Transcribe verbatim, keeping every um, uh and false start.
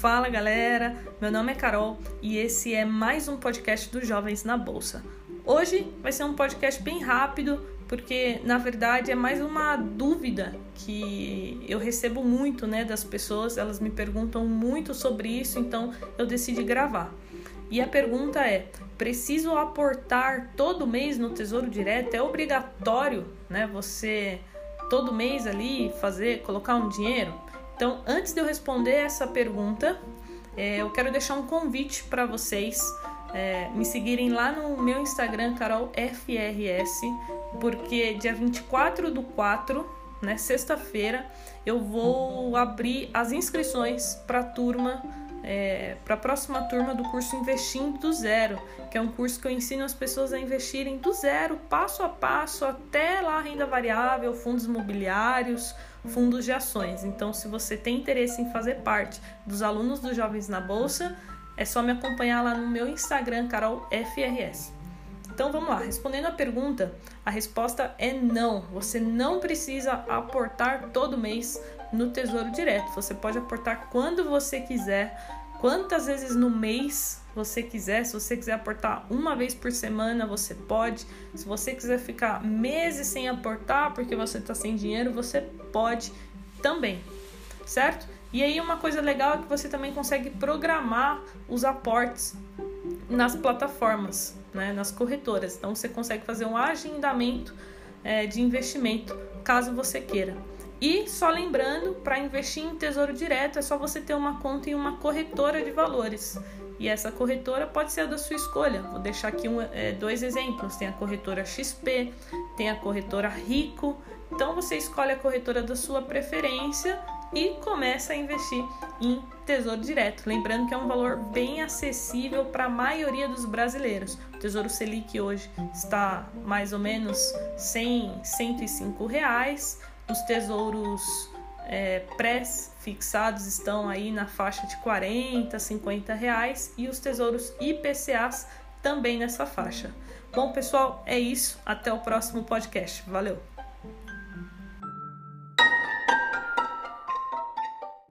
Fala galera, meu nome é Carol e esse é mais um podcast dos Jovens na Bolsa. Hoje vai ser um podcast bem rápido, porque na verdade é mais uma dúvida que eu recebo muito, né, das pessoas. Elas me perguntam muito sobre isso, então eu decidi gravar. E a pergunta é: preciso aportar todo mês no Tesouro Direto? É obrigatório, né, você todo mês ali fazer, colocar um dinheiro? Então, antes de eu responder essa pergunta, é, eu quero deixar um convite para vocês é, me seguirem lá no meu Instagram, Carol F R S, porque dia vinte e quatro do quatro, né, sexta-feira, eu vou abrir as inscrições para a turma, é, para a próxima turma do curso Investindo do Zero, que é um curso que eu ensino as pessoas a investirem do zero, passo a passo, até lá renda variável, fundos imobiliários, fundos de ações. Então, se você tem interesse em fazer parte dos alunos dos Jovens na Bolsa, é só me acompanhar lá no meu Instagram, Carol F R S. Então, vamos lá. Respondendo a pergunta, a resposta é não. Você não precisa aportar todo mês no Tesouro Direto. Você pode aportar quando você quiser, quantas vezes no mês você quiser. Se você quiser aportar uma vez por semana, você pode. Se você quiser ficar meses sem aportar porque você está sem dinheiro, você pode também, certo? E aí uma coisa legal é que você também consegue programar os aportes nas plataformas, né, nas corretoras. Então você consegue fazer um agendamento é, de investimento caso você queira. E só lembrando, para investir em Tesouro Direto é só você ter uma conta em uma corretora de valores. E essa corretora pode ser a da sua escolha. Vou deixar aqui um, é, dois exemplos. Tem a corretora X P, tem a corretora Rico. Então você escolhe a corretora da sua preferência e começa a investir em Tesouro Direto. Lembrando que é um valor bem acessível para a maioria dos brasileiros. O Tesouro Selic hoje está mais ou menos cem reais, cento e cinco reais. Os tesouros é, pré-fixados estão aí na faixa de quarenta, cinquenta reais e os tesouros I P C As também nessa faixa. Bom, pessoal, é isso. Até o próximo podcast. Valeu!